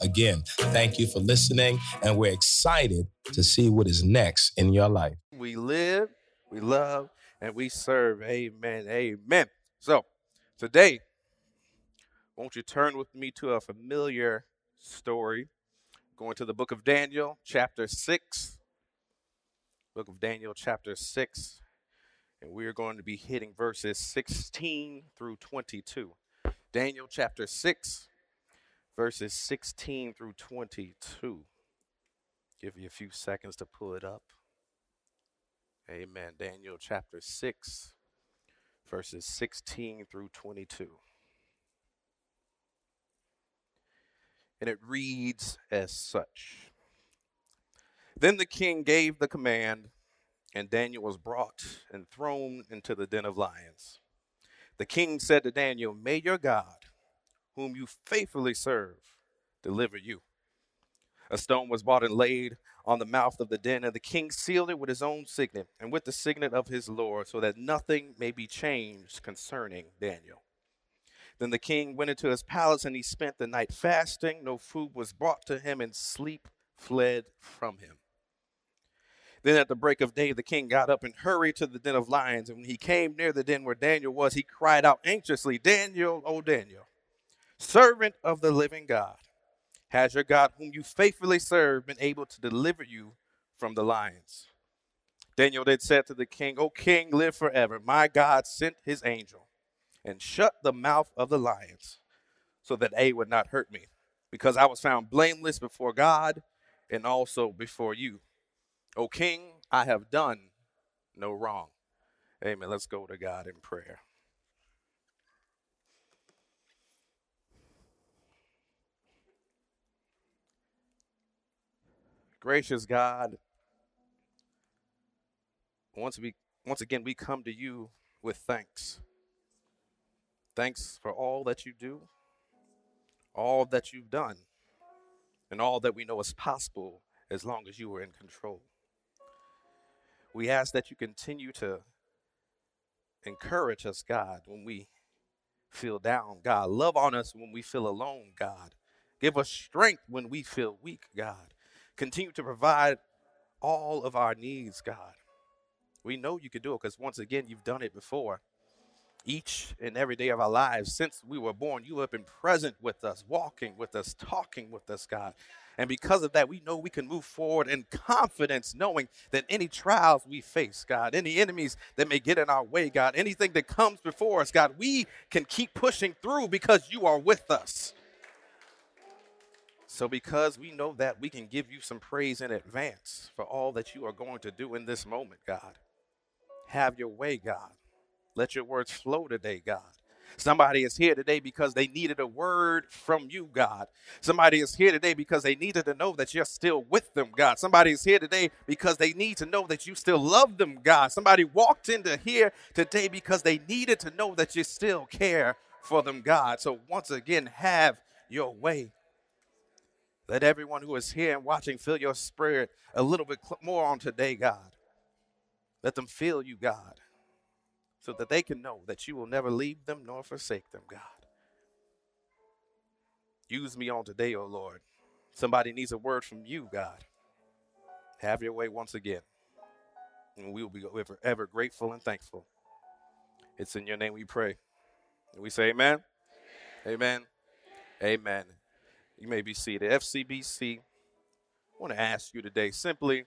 Again, thank you for listening, and we're excited to see what is next in your life. We live, we love, and we serve. Amen, amen. So today, won't you turn with me to a familiar story? Going to the book of Daniel, chapter 6. Book of Daniel, chapter 6. And we're going to be hitting verses 16 through 22. Daniel, chapter 6. Verses 16 through 22. Give you a few seconds to pull it up. Amen. Daniel chapter 6, verses 16 through 22. And it reads as such. Then the king gave the command, and Daniel was brought and thrown into the den of lions. The king said to Daniel, "May your God, whom you faithfully serve, deliver you." A stone was brought and laid on the mouth of the den, and the king sealed it with his own signet and with the signet of his Lord, so that nothing may be changed concerning Daniel. Then the king went into his palace, and he spent the night fasting. No food was brought to him, and sleep fled from him. Then at the break of day, the king got up and hurried to the den of lions. And when he came near the den where Daniel was, he cried out anxiously, "Daniel, O Daniel, servant of the living God, has your God, whom you faithfully serve, been able to deliver you from the lions?" Daniel then said to the king, "O king, live forever. My God sent his angel and shut the mouth of the lions so that they would not hurt me, because I was found blameless before God and also before you. O king, I have done no wrong." Amen. Let's go to God in prayer. Gracious God, once again we come to you with thanks. Thanks for all that you do, all that you've done, and all that we know is possible as long as you are in control. We ask that you continue to encourage us, God, when we feel down, God. Love on us when we feel alone, God. Give us strength when we feel weak, God. Continue to provide all of our needs, God. We know you can do it because, once again, you've done it before. Each and every day of our lives since we were born, you have been present with us, walking with us, talking with us, God. And because of that, we know we can move forward in confidence, knowing that any trials we face, God, any enemies that may get in our way, God, anything that comes before us, God, we can keep pushing through because you are with us. So because we know that, we can give you some praise in advance for all that you are going to do in this moment, God. Have your way, God. Let your words flow today, God. Somebody is here today because they needed a word from you, God. Somebody is here today because they needed to know that you're still with them, God. Somebody is here today because they need to know that you still love them, God. Somebody walked into here today because they needed to know that you still care for them, God. So once again, have your way. Let everyone who is here and watching feel your spirit a little bit more on today, God. Let them feel you, God, so that they can know that you will never leave them nor forsake them, God. Use me on today, O Lord. Somebody needs a word from you, God. Have your way once again, and we will be ever grateful and thankful. It's in your name we pray. And we say amen. Amen. Amen. You may be seated. FCBC, I want to ask you today simply,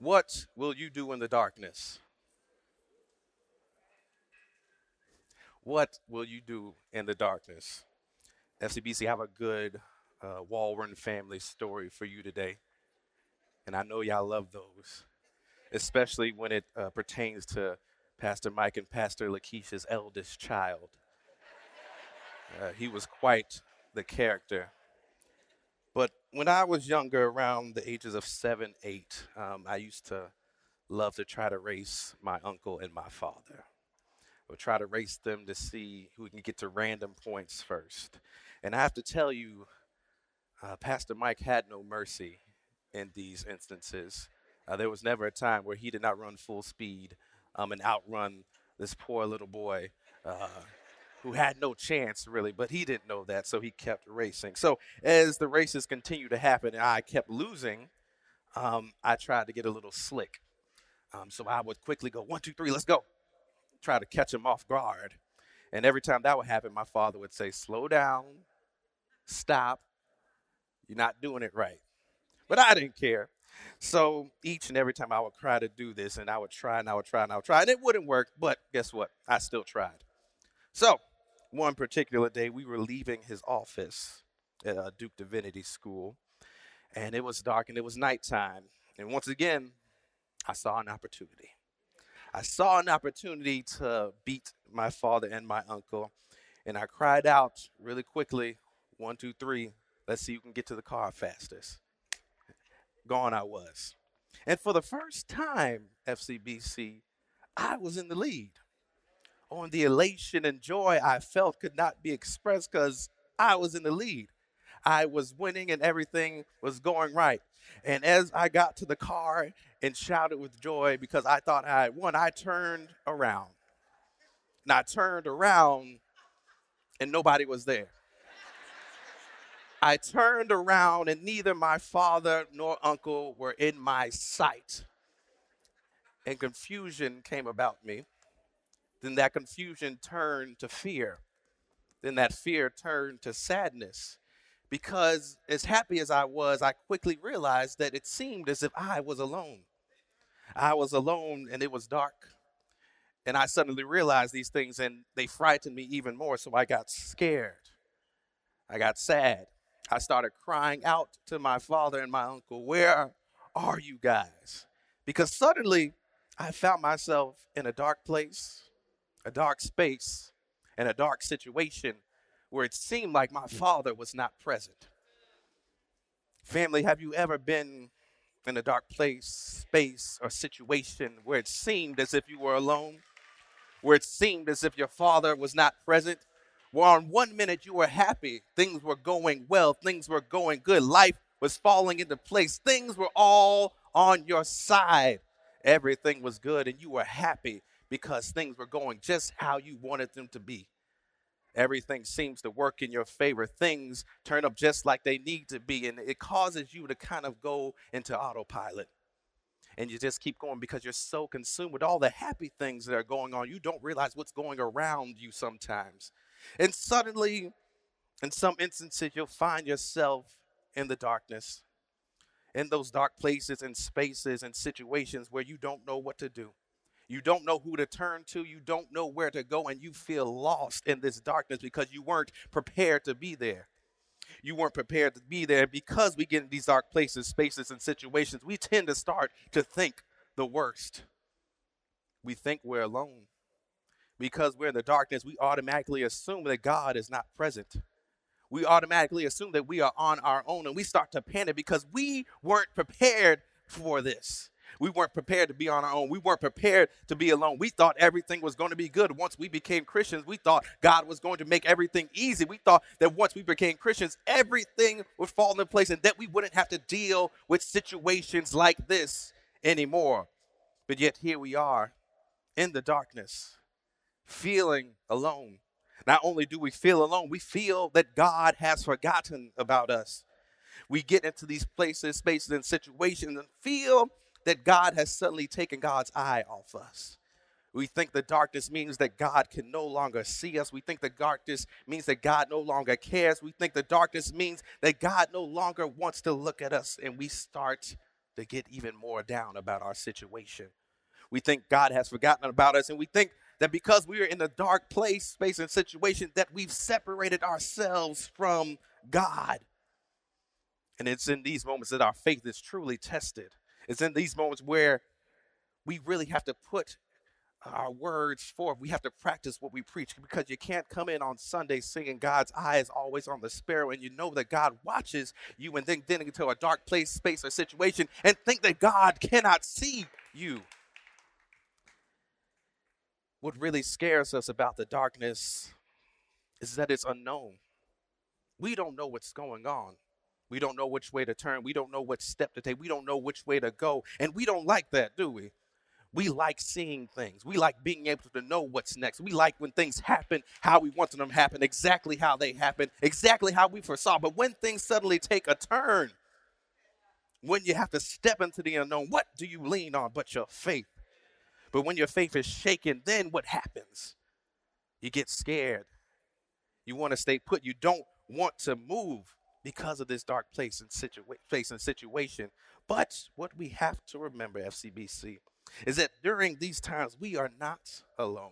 what will you do in the darkness? What will you do in the darkness? FCBC, I have a good Walren family story for you today. And I know y'all love those, especially when it pertains to Pastor Mike and Pastor Lakeisha's eldest child. He was quite the character. But When I was younger, around the ages of 7, 8, I used to love to try to race my uncle and my father. I would try to race them to see who can get to random points first. And I have to tell you, Pastor Mike had no mercy in these instances. There was never a time where he did not run full speed and outrun this poor little boy who had no chance, really, but he didn't know that, so he kept racing. So as the races continued to happen and I kept losing, I tried to get a little slick. So I would quickly go, 1, 2, 3, let's go. Try to catch him off guard. And every time that would happen, my father would say, slow down, stop, you're not doing it right. But I didn't care. So each and every time I would try to do this, and I would try, and I would try, and I would try, and it wouldn't work, but guess what? I still tried. So one particular day, we were leaving his office at Duke Divinity School, and it was dark, and it was nighttime. And once again, I saw an opportunity. I saw an opportunity to beat my father and my uncle, and I cried out really quickly, 1, 2, 3, let's see who can get to the car fastest. Gone I was. And for the first time, FCBC, I was in the lead. On the elation and joy I felt could not be expressed because I was in the lead. I was winning and everything was going right. And as I got to the car and shouted with joy because I thought I had won, I turned around. And I turned around and nobody was there. I turned around and neither my father nor uncle were in my sight. And confusion came about me. Then that confusion turned to fear. Then that fear turned to sadness. Because as happy as I was, I quickly realized that it seemed as if I was alone. I was alone and it was dark. And I suddenly realized these things and they frightened me even more. So I got scared. I got sad. I started crying out to my father and my uncle, where are you guys? Because suddenly I found myself in a dark place, a dark space, and a dark situation where it seemed like my father was not present. Family, have you ever been in a dark place, space, or situation where it seemed as if you were alone, where it seemed as if your father was not present? Where on one minute you were happy, things were going well, things were going good, life was falling into place, things were all on your side. Everything was good and you were happy because things were going just how you wanted them to be. Everything seems to work in your favor. Things turn up just like they need to be, and it causes you to kind of go into autopilot. And you just keep going because you're so consumed with all the happy things that are going on. You don't realize what's going around you sometimes. And suddenly, in some instances, you'll find yourself in the darkness, in those dark places and spaces and situations where you don't know what to do. You don't know who to turn to. You don't know where to go. And you feel lost in this darkness because you weren't prepared to be there. You weren't prepared to be there. Because we get in these dark places, spaces, and situations, we tend to start to think the worst. We think we're alone. Because we're in the darkness, we automatically assume that God is not present. We automatically assume that we are on our own, and we start to panic because we weren't prepared for this. We weren't prepared to be on our own. We weren't prepared to be alone. We thought everything was going to be good. Once we became Christians, we thought God was going to make everything easy. We thought that once we became Christians, everything would fall into place and that we wouldn't have to deal with situations like this anymore. But yet here we are in the darkness, feeling alone. Not only do we feel alone, we feel that God has forgotten about us. We get into these places, spaces, and situations and feel that God has suddenly taken God's eye off us. We think the darkness means that God can no longer see us. We think the darkness means that God no longer cares. We think the darkness means that God no longer wants to look at us, and we start to get even more down about our situation. We think God has forgotten about us, and we think that because we are in a dark place, space, and situation, that we've separated ourselves from God. And it's in these moments that our faith is truly tested. It's in these moments where we really have to put our words forth. We have to practice what we preach, because you can't come in on Sunday singing God's eye is always on the sparrow, and you know that God watches you, and then getting into a dark place, space, or situation and think that God cannot see you. What really scares us about the darkness is that it's unknown. We don't know what's going on. We don't know which way to turn. We don't know what step to take. We don't know which way to go. And we don't like that, do we? We like seeing things. We like being able to know what's next. We like when things happen how we want them to happen, exactly how they happen, exactly how we foresaw. But when things suddenly take a turn, when you have to step into the unknown, what do you lean on but your faith? But when your faith is shaken, then what happens? You get scared. You want to stay put. You don't want to move because of this dark place and situation. But what we have to remember, FCBC, is that during these times, we are not alone.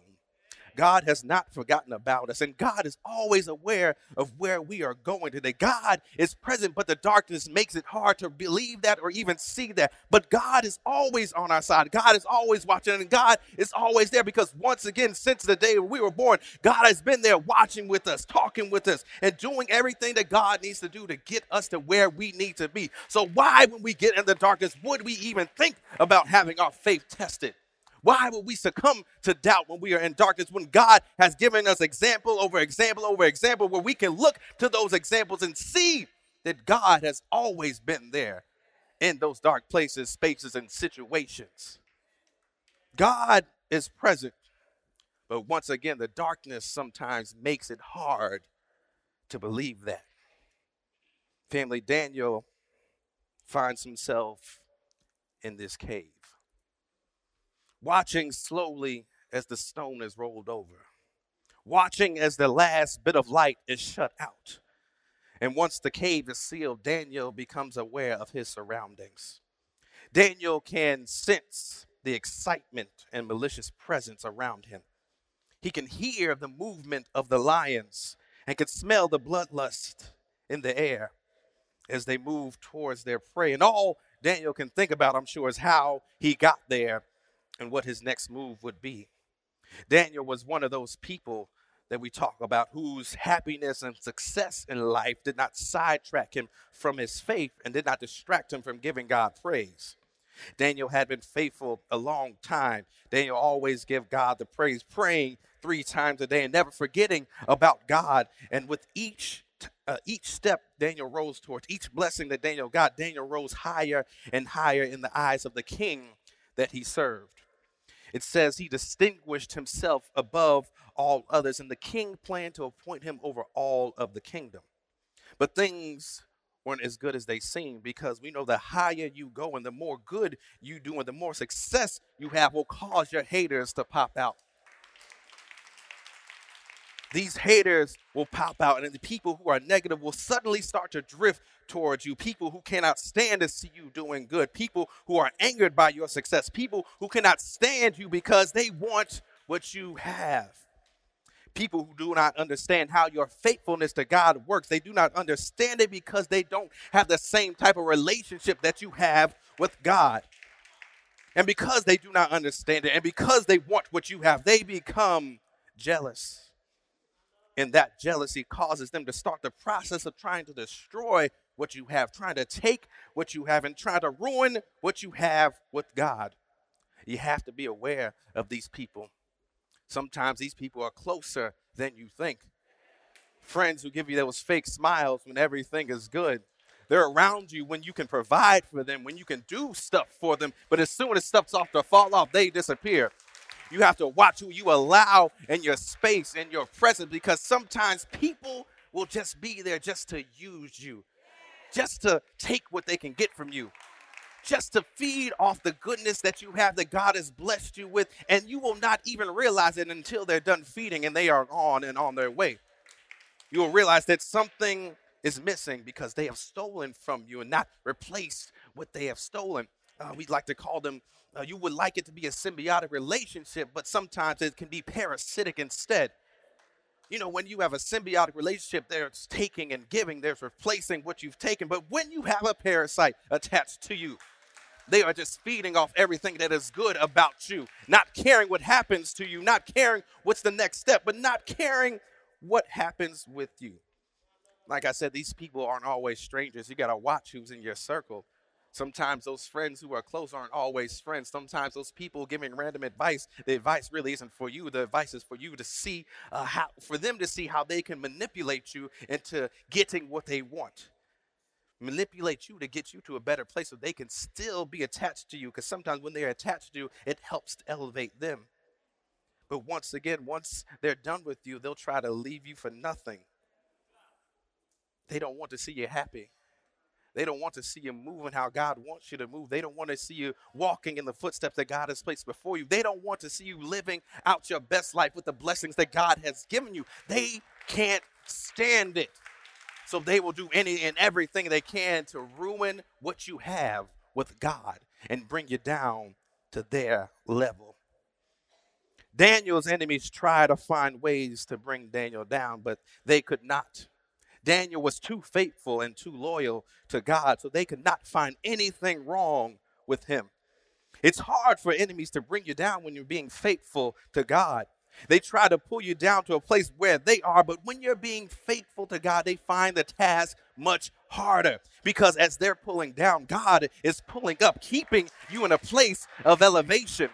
God has not forgotten about us, and God is always aware of where we are going today. God is present, but the darkness makes it hard to believe that or even see that. But God is always on our side. God is always watching, and God is always there, because once again, since the day we were born, God has been there watching with us, talking with us, and doing everything that God needs to do to get us to where we need to be. So why, when we get in the darkness, would we even think about having our faith tested? Why would we succumb to doubt when we are in darkness, when God has given us example over example over example, where we can look to those examples and see that God has always been there in those dark places, spaces, and situations? God is present, but once again, the darkness sometimes makes it hard to believe that. Family, Daniel finds himself in this cave, watching slowly as the stone is rolled over, watching as the last bit of light is shut out. And once the cave is sealed, Daniel becomes aware of his surroundings. Daniel can sense the excitement and malicious presence around him. He can hear the movement of the lions and can smell the bloodlust in the air as they move towards their prey. And all Daniel can think about, I'm sure, is how he got there and what his next move would be. Daniel was one of those people that we talk about whose happiness and success in life did not sidetrack him from his faith and did not distract him from giving God praise. Daniel had been faithful a long time. Daniel always gave God the praise, praying 3 times a day and never forgetting about God. And with each step Daniel rose towards, each blessing that Daniel got, Daniel rose higher and higher in the eyes of the king that he served. It says he distinguished himself above all others, and the king planned to appoint him over all of the kingdom. But things weren't as good as they seemed, because we know the higher you go and the more good you do and the more success you have will cause your haters to pop out. These haters will pop out, and the people who are negative will suddenly start to drift towards you. People who cannot stand to see you doing good. People who are angered by your success. People who cannot stand you because they want what you have. People who do not understand how your faithfulness to God works. They do not understand it because they don't have the same type of relationship that you have with God. And because they do not understand it, and because they want what you have, they become jealous. And that jealousy causes them to start the process of trying to destroy what you have, trying to take what you have, and trying to ruin what you have with God. You have to be aware of these people. Sometimes these people are closer than you think. Friends who give you those fake smiles when everything is good. They're around you when you can provide for them, when you can do stuff for them. But as soon as stuff starts to fall off, they disappear. You have to watch who you allow in your space, in your presence, because sometimes people will just be there just to use you, just to take what they can get from you, just to feed off the goodness that you have that God has blessed you with, and you will not even realize it until they're done feeding and they are gone and on their way. You will realize that something is missing because they have stolen from you and not replaced what they have stolen. We'd like to call them, you would like it to be a symbiotic relationship, but sometimes it can be parasitic instead. You know, when you have a symbiotic relationship, there's taking and giving, there's replacing what you've taken. But when you have a parasite attached to you, They are just feeding off everything that is good about you, not caring what happens to you, not caring what's the next step, but not caring what happens with you. Like I said, these people aren't always strangers. You got to watch who's in your circle. Sometimes those friends who are close aren't always friends. Sometimes those people giving random advice, the advice really isn't for you. The advice is for you to see, for them to see how they can manipulate you into getting what they want. Manipulate you to get you to a better place so they can still be attached to you, because sometimes when they're attached to you, it helps to elevate them. But once again, once they're done with you, they'll try to leave you for nothing. They don't want to see you happy. They don't want to see you moving how God wants you to move. They don't want to see you walking in the footsteps that God has placed before you. They don't want to see you living out your best life with the blessings that God has given you. They can't stand it. So they will do any and everything they can to ruin what you have with God and bring you down to their level. Daniel's enemies try to find ways to bring Daniel down, but they could not. Daniel was too faithful and too loyal to God, so they could not find anything wrong with him. It's hard for enemies to bring you down when you're being faithful to God. They try to pull you down to a place where they are, but when you're being faithful to God, they find the task much harder, because as they're pulling down, God is pulling up, keeping you in a place of elevation.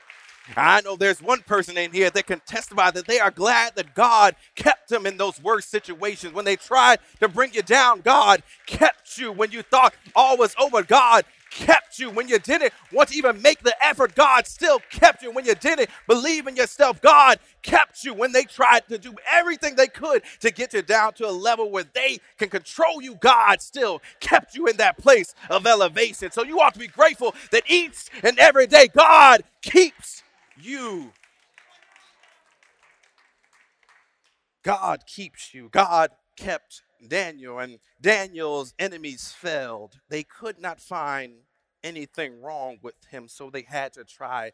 I know there's one person in here that can testify that they are glad that God kept them in those worst situations. When they tried to bring you down, God kept you. When you thought all was over, God kept you. When you didn't want to even make the effort, God still kept you. When you didn't believe in yourself, God kept you. When they tried to do everything they could to get you down to a level where they can control you, God still kept you in that place of elevation. So you ought to be grateful that each and every day God keeps you. God keeps you. God kept Daniel, and Daniel's enemies failed. They could not find anything wrong with him, so they had to try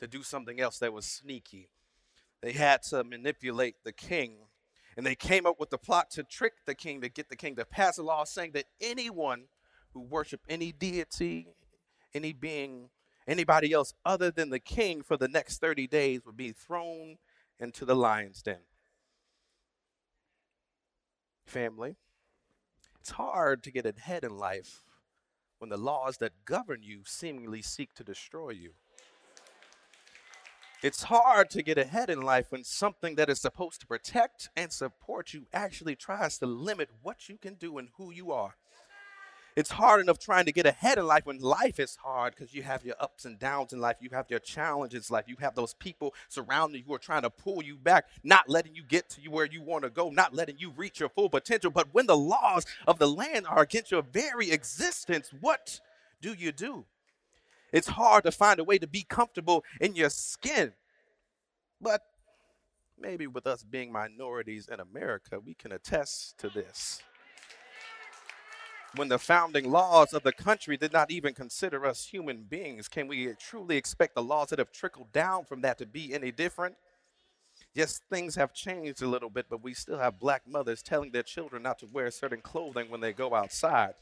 to do something else that was sneaky. They had to manipulate the king, and they came up with a plot to trick the king, to get the king to pass a law saying that anyone who worshiped any deity, any being, anybody else other than the king for the next 30 days would be thrown into the lion's den. Family, it's hard to get ahead in life when the laws that govern you seemingly seek to destroy you. It's hard to get ahead in life when something that is supposed to protect and support you actually tries to limit what you can do and who you are. It's hard enough trying to get ahead in life when life is hard, because you have your ups and downs in life. You have your challenges in life. You have those people surrounding you who are trying to pull you back, not letting you get to where you want to go, not letting you reach your full potential. But when the laws of the land are against your very existence, what do you do? It's hard to find a way to be comfortable in your skin. But maybe with us being minorities in America, we can attest to this. When the founding laws of the country did not even consider us human beings, can we truly expect the laws that have trickled down from that to be any different? Yes, things have changed a little bit, but we still have black mothers telling their children not to wear certain clothing when they go outside.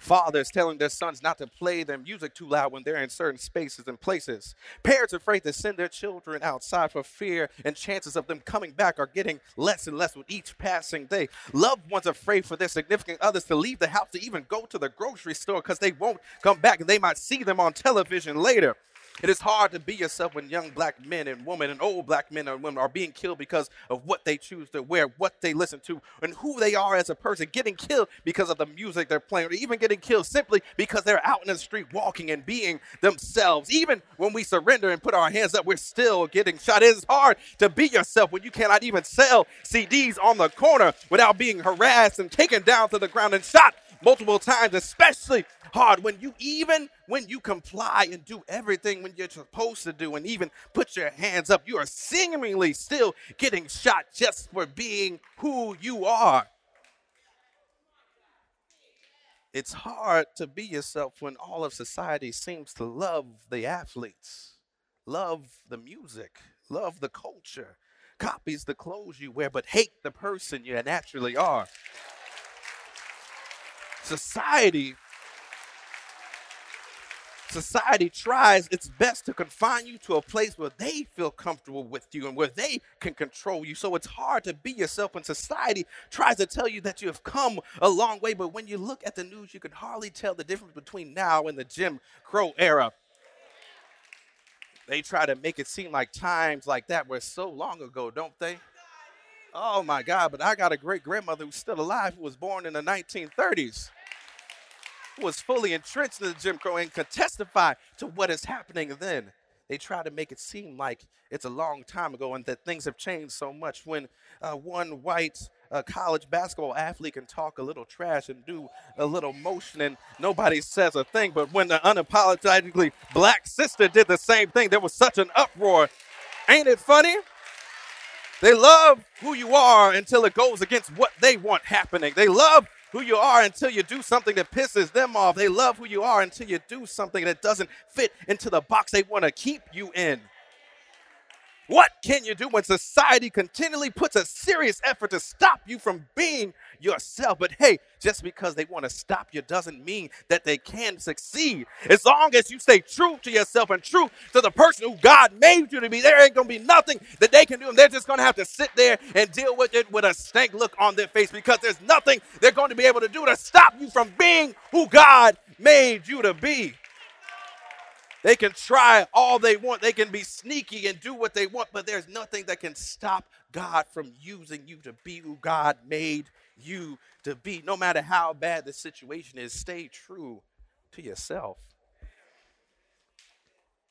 Fathers telling their sons not to play their music too loud when they're in certain spaces and places. Parents afraid to send their children outside for fear and chances of them coming back are getting less and less with each passing day. Loved ones afraid for their significant others to leave the house, to even go to the grocery store, because they won't come back and they might see them on television later. It is hard to be yourself when young black men and women and old black men and women are being killed because of what they choose to wear, what they listen to, and who they are as a person, getting killed because of the music they're playing, or even getting killed simply because they're out in the street walking and being themselves. Even when we surrender and put our hands up, we're still getting shot. It is hard to be yourself when you cannot even sell CDs on the corner without being harassed and taken down to the ground and shot multiple times, especially hard when you comply and do everything when you're supposed to do and even put your hands up, you are seemingly still getting shot just for being who you are. It's hard to be yourself when all of society seems to love the athletes, love the music, love the culture, copies the clothes you wear, but hate the person you naturally are. Society Society tries its best to confine you to a place where they feel comfortable with you and where they can control you. So it's hard to be yourself when society tries to tell you that you have come a long way. But when you look at the news, you can hardly tell the difference between now and the Jim Crow era. They try to make it seem like times like that were so long ago, don't they? Oh, my God, but I got a great-grandmother who's still alive who was born in the 1930s. Was fully entrenched in the Jim Crow and could testify to what is happening then. They try to make it seem like it's a long time ago and that things have changed so much when one white college basketball athlete can talk a little trash and do a little motion and nobody says a thing. But when the unapologetically black sister did the same thing, there was such an uproar. Ain't it funny? They love who you are until it goes against what they want happening. They love who you are until you do something that pisses them off. They love who you are until you do something that doesn't fit into the box they want to keep you in. What can you do when society continually puts a serious effort to stop you from being yourself? But hey, just because they want to stop you doesn't mean that they can succeed. As long as you stay true to yourself and true to the person who God made you to be, there ain't going to be nothing that they can do. And they're just going to have to sit there and deal with it with a stank look on their face because there's nothing they're going to be able to do to stop you from being who God made you to be. They can try all they want. They can be sneaky and do what they want, but there's nothing that can stop God from using you to be who God made you to be. No matter how bad the situation is, stay true to yourself.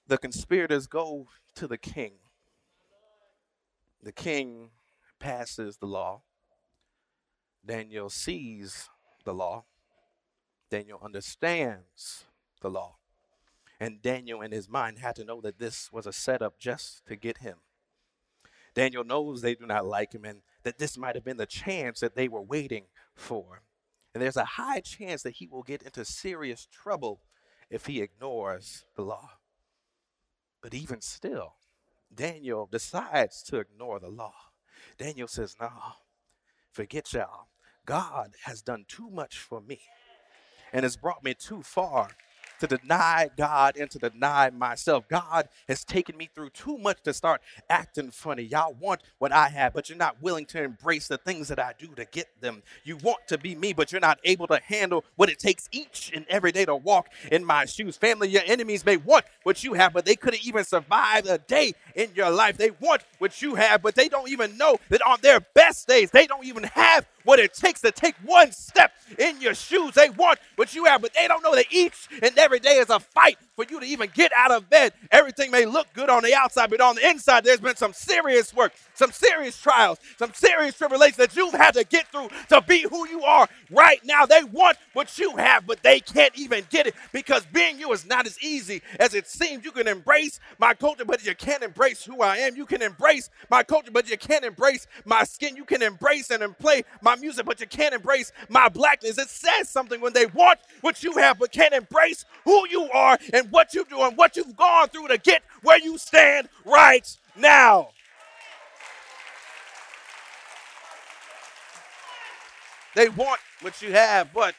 The conspirators go to the king. The king passes the law. Daniel sees the law. Daniel understands the law. And Daniel, in his mind, had to know that this was a setup just to get him. Daniel knows they do not like him and that this might have been the chance that they were waiting for. And there's a high chance that he will get into serious trouble if he ignores the law. But even still, Daniel decides to ignore the law. Daniel says, no, forget y'all. God has done too much for me and has brought me too far to deny God and to deny myself. God has taken me through too much to start acting funny. Y'all want what I have, but you're not willing to embrace the things that I do to get them. You want to be me, but you're not able to handle what it takes each and every day to walk in my shoes. Family, your enemies may want what you have, but they couldn't even survive a day in your life. They want what you have, but they don't even know that on their best days, they don't even have what it takes to take one step in your shoes. They want what you have, but they don't know that each and every day is a fight for you to even get out of bed. Everything may look good on the outside, but on the inside, there's been some serious work, some serious trials, some serious tribulations that you've had to get through to be who you are right now. They want what you have, but they can't even get it because being you is not as easy as it seems. You can embrace my culture, but you can't embrace who I am. You can embrace my culture, but you can't embrace my skin. You can embrace and play my music, but you can't embrace my blackness. It says something when they want what you have, but can't embrace who you are and what you do and what you've gone through to get where you stand right now. They want what you have, but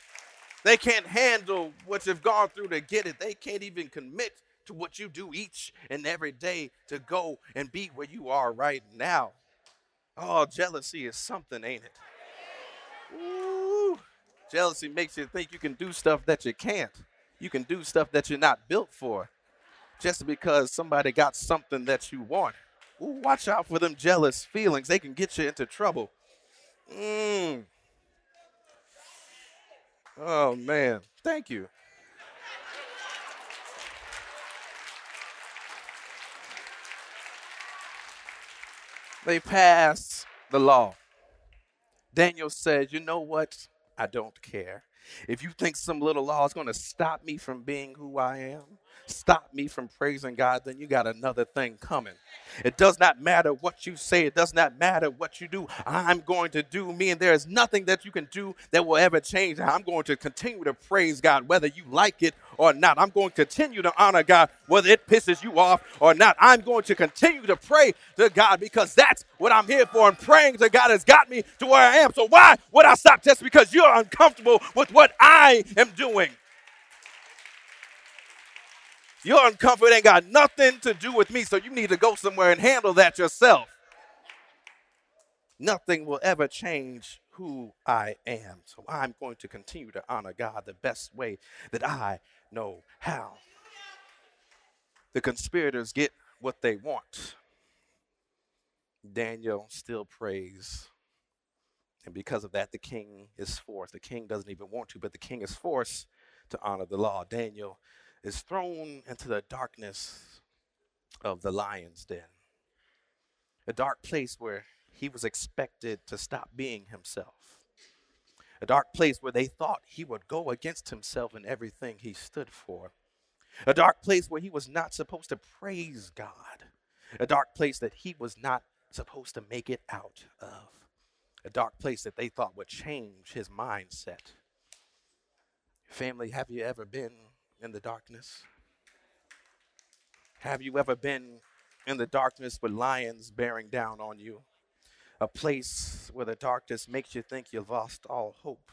they can't handle what you've gone through to get it. They can't even commit to what you do each and every day to go and be where you are right now. Oh, jealousy is something, ain't it? Ooh, jealousy makes you think you can do stuff that you can't. You can do stuff that you're not built for just because somebody got something that you want. Ooh, watch out for them jealous feelings. They can get you into trouble. Oh, man. Thank you. They passed the law. Daniel said, you know what? I don't care. If you think some little law is going to stop me from being who I am, stop me from praising God, then you got another thing coming. It does not matter what you say. It does not matter what you do. I'm going to do me, and there is nothing that you can do that will ever change. I'm going to continue to praise God, whether you like it or not. I'm going to continue to honor God, whether it pisses you off or not. I'm going to continue to pray to God because that's what I'm here for, and praying to God has got me to where I am. So why would I stop just because you're uncomfortable with what I am doing? Your discomfort ain't got nothing to do with me, so you need to go somewhere and handle that yourself. Nothing will ever change who I am, so I'm going to continue to honor God the best way that I know how. The conspirators get what they want. Daniel still prays. And because of that, the king is forced. The king doesn't even want to, but the king is forced to honor the law. Daniel is thrown into the darkness of the lion's den, a dark place where he was expected to stop being himself, a dark place where they thought he would go against himself and everything he stood for, a dark place where he was not supposed to praise God, a dark place that he was not supposed to make it out of, a dark place that they thought would change his mindset. Family, have you ever been in the darkness? Have you ever been in the darkness with lions bearing down on you? A place where the darkness makes you think you've lost all hope.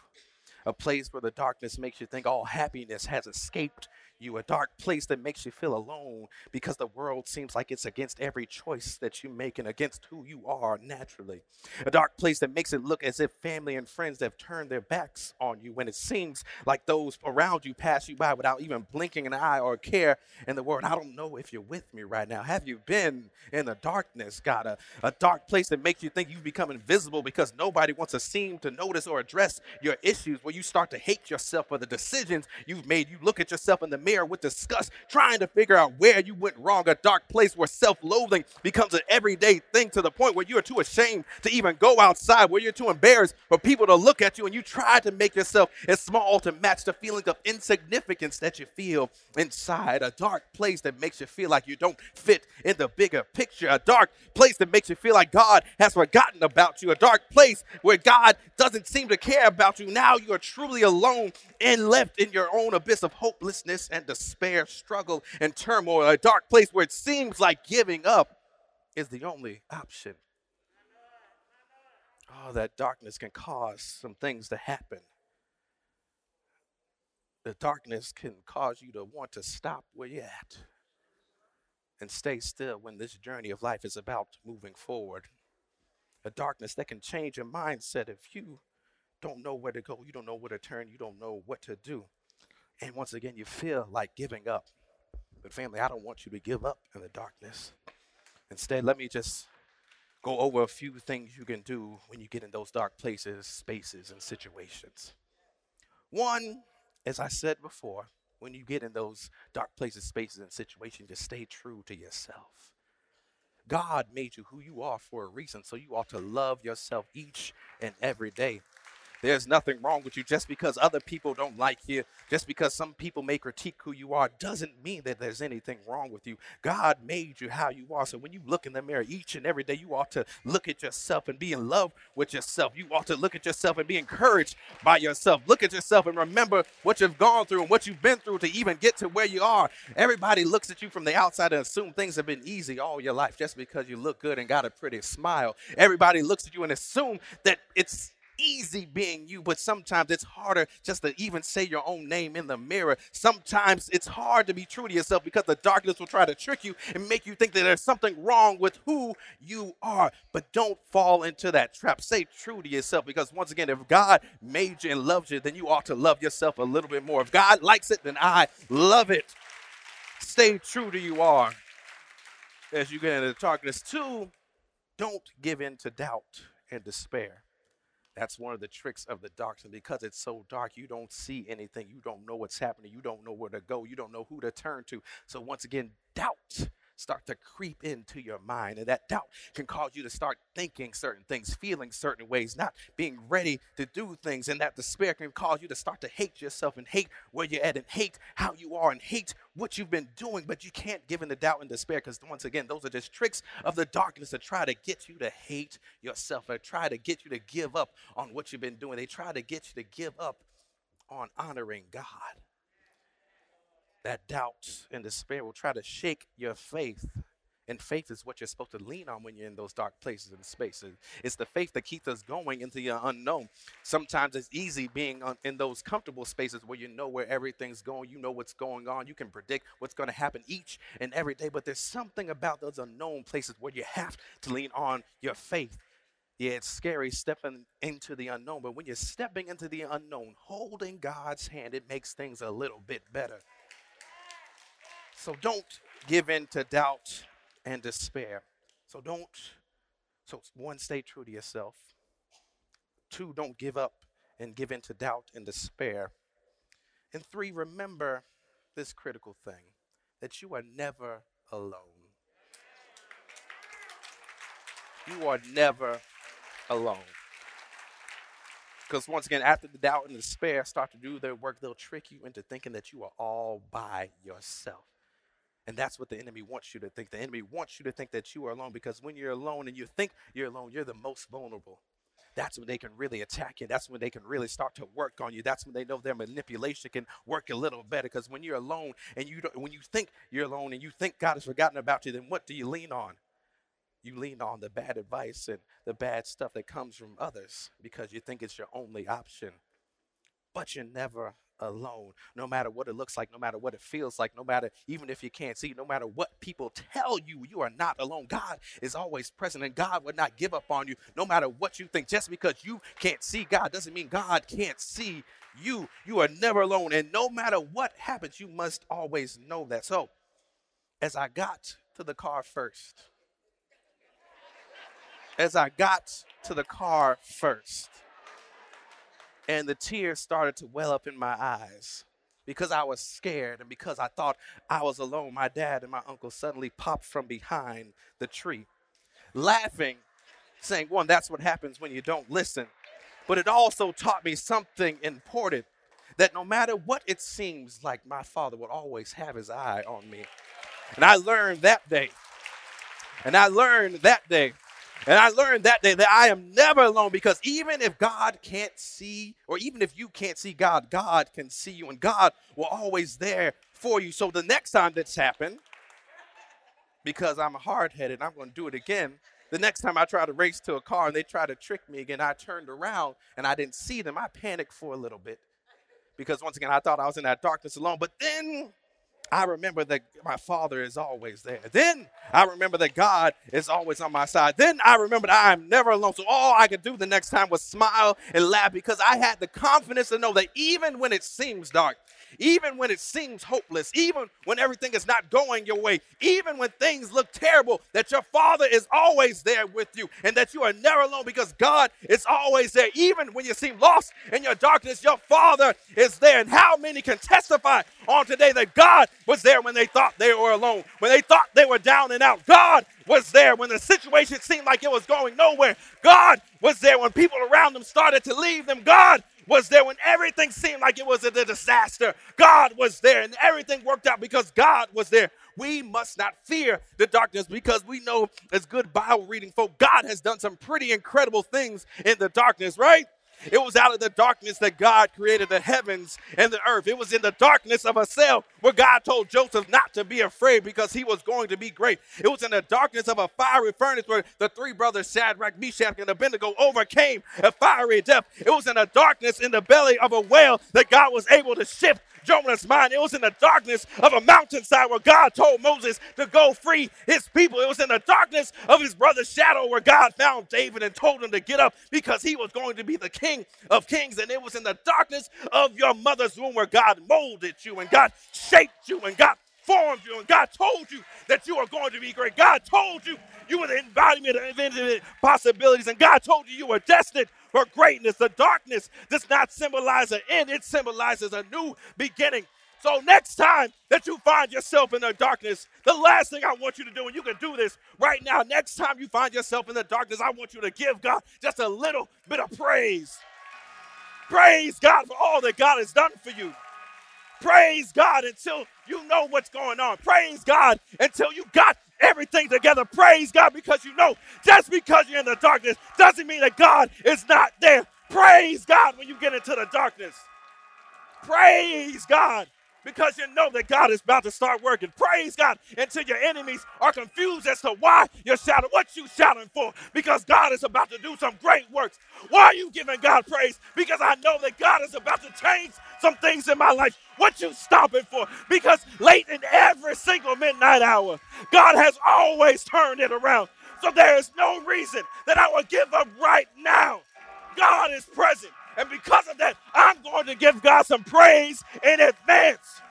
A place where the darkness makes you think all happiness has escaped you. A dark place that makes you feel alone because the world seems like it's against every choice that you make and against who you are naturally. A dark place that makes it look as if family and friends have turned their backs on you when it seems like those around you pass you by without even blinking an eye or a care in the world. I don't know if you're with me right now. Have you been in the darkness, God? A dark place that makes you think you've become invisible because nobody wants to seem to notice or address your issues, where you start to hate yourself for the decisions you've made. You look at yourself in the mirror with disgust, trying to figure out where you went wrong. A dark place where self-loathing becomes an everyday thing, to the point where you are too ashamed to even go outside, where you're too embarrassed for people to look at you, and you try to make yourself as small to match the feeling of insignificance that you feel inside. A dark place that makes you feel like you don't fit in the bigger picture. A dark place that makes you feel like God has forgotten about you. A dark place where God doesn't seem to care about you. Now you are truly alone and left in your own abyss of hopelessness and despair, struggle and turmoil. A dark place where it seems like giving up is the only option. Oh, that darkness can cause some things to happen. The darkness can cause you to want to stop where you're at and stay still when this journey of life is about moving forward. A darkness that can change your mindset if you don't know where to go, you don't know where to turn, you don't know what to do. And once again, you feel like giving up. But family, I don't want you to give up in the darkness. Instead, let me just go over a few things you can do when you get in those dark places, spaces, and situations. One, as I said before, when you get in those dark places, spaces, and situations, just stay true to yourself. God made you who you are for a reason, so you ought to love yourself each and every day. There's nothing wrong with you. Just because other people don't like you, just because some people may critique who you are, doesn't mean that there's anything wrong with you. God made you how you are. So when you look in the mirror each and every day, you ought to look at yourself and be in love with yourself. You ought to look at yourself and be encouraged by yourself. Look at yourself and remember what you've gone through and what you've been through to even get to where you are. Everybody looks at you from the outside and assume things have been easy all your life just because you look good and got a pretty smile. Everybody looks at you and assume that it's easy being you, but sometimes it's harder just to even say your own name in the mirror. Sometimes it's hard to be true to yourself because the darkness will try to trick you and make you think that there's something wrong with who you are. But don't fall into that trap. Stay true to yourself, because once again, if God made you and loved you, then you ought to love yourself a little bit more. If God likes it, then I love it. Stay true to you are as you get into the darkness. Two, don't give in to doubt and despair. That's one of the tricks of the darkness. And because it's so dark, you don't see anything. You don't know what's happening. You don't know where to go. You don't know who to turn to. So once again, doubt start to creep into your mind. And that doubt can cause you to start thinking certain things, feeling certain ways, not being ready to do things. And that despair can cause you to start to hate yourself and hate where you're at and hate how you are and hate what you've been doing. But you can't give in to doubt and despair, because once again, those are just tricks of the darkness to try to get you to hate yourself, or try to get you to give up on what you've been doing. They try to get you to give up on honoring God. That doubt and despair will try to shake your faith And faith is what you're supposed to lean on when you're in those dark places and spaces. It's the faith that keeps us going into the unknown. Sometimes it's easy being in those comfortable spaces where you know where everything's going. You know what's going on. You can predict what's going to happen each and every day. But there's something about those unknown places where you have to lean on your faith. Yeah, it's scary stepping into the unknown. But when you're stepping into the unknown, holding God's hand, it makes things a little bit better. So don't give in to doubt and despair. So one, stay true to yourself. Two, don't give up and give in to doubt and despair. And three, remember this critical thing, that you are never alone. You are never alone. Because once again, after the doubt and despair start to do their work, they'll trick you into thinking that you are all by yourself. And that's what the enemy wants you to think. The enemy wants you to think that you are alone, because when you're alone and you think you're alone, you're the most vulnerable. That's when they can really attack you. That's when they can really start to work on you. That's when they know their manipulation can work a little better. Because when you're alone and when you think you're alone and you think God has forgotten about you, then what do you lean on? You lean on the bad advice and the bad stuff that comes from others because you think it's your only option. But you're never alone. No matter what it looks like, no matter what it feels like, no matter even if you can't see, no matter what people tell you, you are not alone. God is always present, and God would not give up on you no matter what you think. Just because you can't see God doesn't mean God can't see you. You are never alone, and no matter what happens, you must always know that. So as I got to the car first, and the tears started to well up in my eyes because I was scared and because I thought I was alone, my dad and my uncle suddenly popped from behind the tree, laughing, saying, "One, that's what happens when you don't listen." But it also taught me something important, that no matter what it seems like, my father would always have his eye on me. And I learned that day that I am never alone, because even if God can't see, or even if you can't see God, God can see you, and God will always there for you. So the next time that's happened, because I'm hard-headed, I'm going to do it again. The next time I try to race to a car and they try to trick me again, I turned around and I didn't see them. I panicked for a little bit because, once again, I thought I was in that darkness alone. But then I remember that my father is always there. Then I remember that God is always on my side. Then I remember that I am never alone. So all I could do the next time was smile and laugh, because I had the confidence to know that even when it seems dark, even when it seems hopeless, even when everything is not going your way, even when things look terrible, that your father is always there with you, and that you are never alone because God is always there. Even when you seem lost in your darkness, your father is there. And how many can testify on today that God was there when they thought they were alone, when they thought they were down and out? God was there when the situation seemed like it was going nowhere. God was there when people around them started to leave them. God was there when everything seemed like it was a disaster. God was there, and everything worked out because God was there. We must not fear the darkness, because we know, as good Bible reading folk, God has done some pretty incredible things in the darkness, right? It was out of the darkness that God created the heavens and the earth. It was in the darkness of a cell where God told Joseph not to be afraid because he was going to be great. It was in the darkness of a fiery furnace where the three brothers Shadrach, Meshach, and Abednego overcame a fiery death. It was in the darkness in the belly of a whale that God was able to shift Jonah's mind. It was in the darkness of a mountainside where God told Moses to go free his people. It was in the darkness of his brother's shadow where God found David and told him to get up because he was going to be the king of kings. And it was in the darkness of your mother's womb where God molded you, and God shaped you, and God formed you, and God told you that you are going to be great. God told you you were the embodiment of infinite possibilities, and God told you you were destined for greatness. The darkness does not symbolize an end. It symbolizes a new beginning. So next time that you find yourself in the darkness, the last thing I want you to do, and you can do this right now, next time you find yourself in the darkness, I want you to give God just a little bit of praise. Praise God for all that God has done for you. Praise God until you know what's going on. Praise God until you got everything together. Praise God, because you know just because you're in the darkness doesn't mean that God is not there. Praise God when you get into the darkness. Praise God. because you know that God is about to start working. Praise God until your enemies are confused as to why you're shouting, what you shouting for, because God is about to do some great works. Why are you giving God praise? Because I know that God is about to change some things in my life. What you stopping for? Because late in every single midnight hour, God has always turned it around. So there is no reason that I will give up right now. God is present. And because of that, I'm going to give God some praise in advance.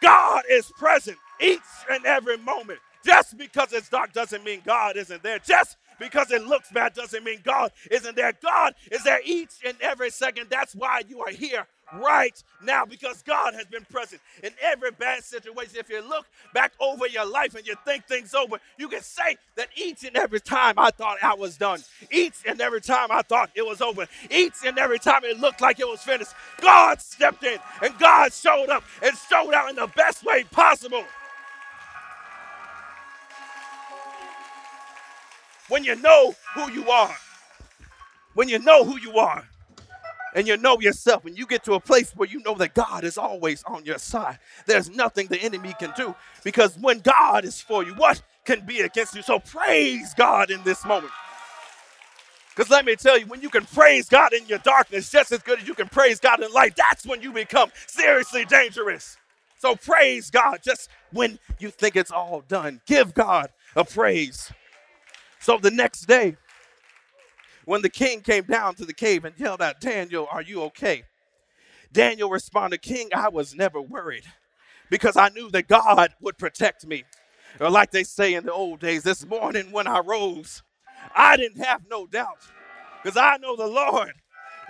God is present each and every moment. Just because it's dark doesn't mean God isn't there. Just because it looks bad doesn't mean God isn't there. God is there each and every second. That's why you are here right now, because God has been present in every bad situation. If you look back over your life and you think things over, you can say that each and every time I thought I was done, each and every time I thought it was over, each and every time it looked like it was finished, God stepped in and God showed up and showed out in the best way possible. When you know who you are, when you know who you are, and you know yourself, and you get to a place where you know that God is always on your side. There's nothing the enemy can do, because when God is for you, what can be against you? So praise God in this moment. Because let me tell you, when you can praise God in your darkness just as good as you can praise God in light, that's when you become seriously dangerous. So praise God just when you think it's all done. Give God a praise. So the next day, when the king came down to the cave and yelled out, "Daniel, are you okay?" Daniel responded, "King, I was never worried because I knew that God would protect me." Or like they say in the old days, "This morning when I rose, I didn't have no doubt because I know the Lord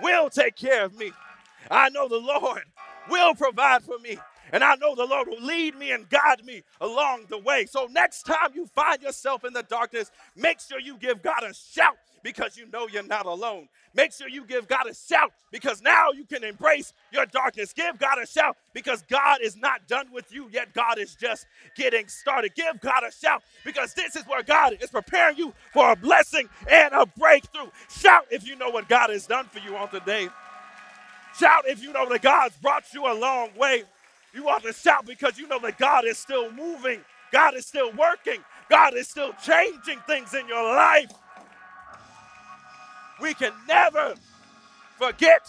will take care of me. I know the Lord will provide for me. And I know the Lord will lead me and guide me along the way." So next time you find yourself in the darkness, make sure you give God a shout, because you know you're not alone. Make sure you give God a shout, because now you can embrace your darkness. Give God a shout, because God is not done with you yet. God is just getting started. Give God a shout, because this is where God is preparing you for a blessing and a breakthrough. Shout if you know what God has done for you on today. Shout if you know that God's brought you a long way. You ought to shout because you know that God is still moving. God is still working. God is still changing things in your life. We can never forget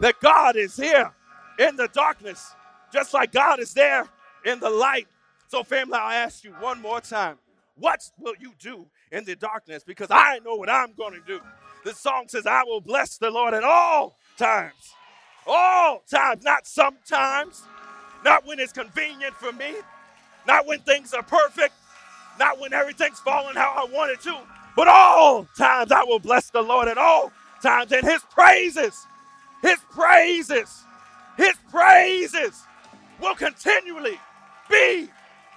that God is here in the darkness, just like God is there in the light. So family, I'll ask you one more time, what will you do in the darkness? Because I know what I'm going to do. The song says, "I will bless the Lord at all times." All times, not sometimes. Not when it's convenient for me, not when things are perfect, not when everything's falling how I want it to, but all times I will bless the Lord at all times, and His praises will continually be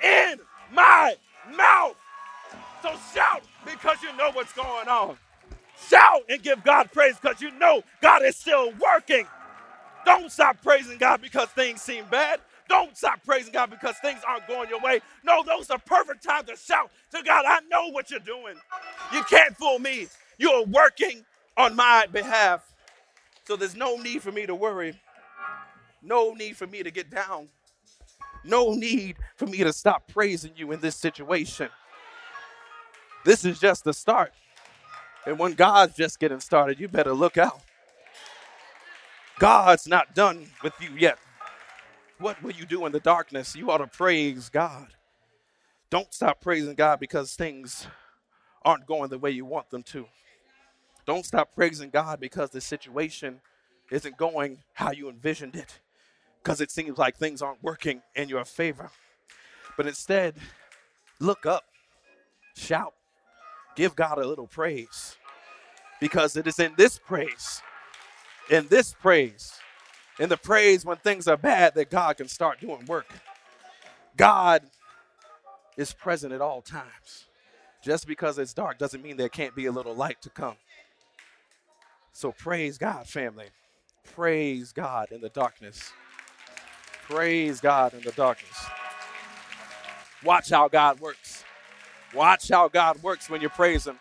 in my mouth. So shout because you know what's going on. Shout and give God praise because you know God is still working. Don't stop praising God because things seem bad. Don't stop praising God because things aren't going your way. No, those are perfect times to shout to God, "I know what you're doing. You can't fool me. You're working on my behalf. So there's no need for me to worry. No need for me to get down. No need for me to stop praising you in this situation. This is just the start. And when God's just getting started, you better look out. God's not done with you yet." What will you do in the darkness? You ought to praise God. Don't stop praising God because things aren't going the way you want them to. Don't stop praising God because the situation isn't going how you envisioned it, because it seems like things aren't working in your favor. But instead, look up, shout, give God a little praise, because it is in this praise, in this praise, in the praise when things are bad, that God can start doing work. God is present at all times. Just because it's dark doesn't mean there can't be a little light to come. So praise God, family. Praise God in the darkness. Praise God in the darkness. Watch how God works. Watch how God works when you praise Him.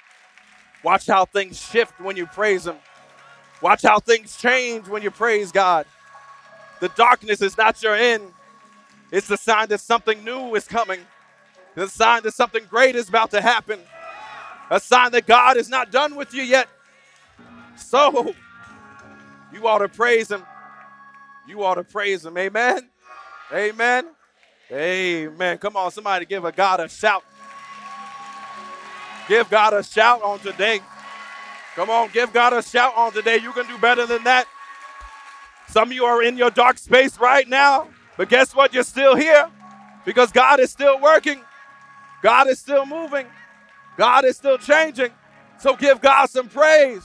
Watch how things shift when you praise Him. Watch how things change when you praise God. The darkness is not your end. It's the sign that something new is coming. The sign that something great is about to happen. A sign that God is not done with you yet. So you ought to praise him. You ought to praise him. Amen. Amen. Amen. Come on, somebody give a God a shout. Give God a shout on today. Come on, give God a shout on today. You can do better than that. Some of you are in your dark space right now, but guess what? You're still here because God is still working. God is still moving. God is still changing. So give God some praise.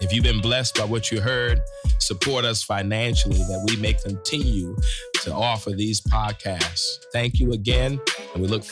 If you've been blessed by what you heard, support us financially that we may continue to offer these podcasts. Thank you again, and we look forward.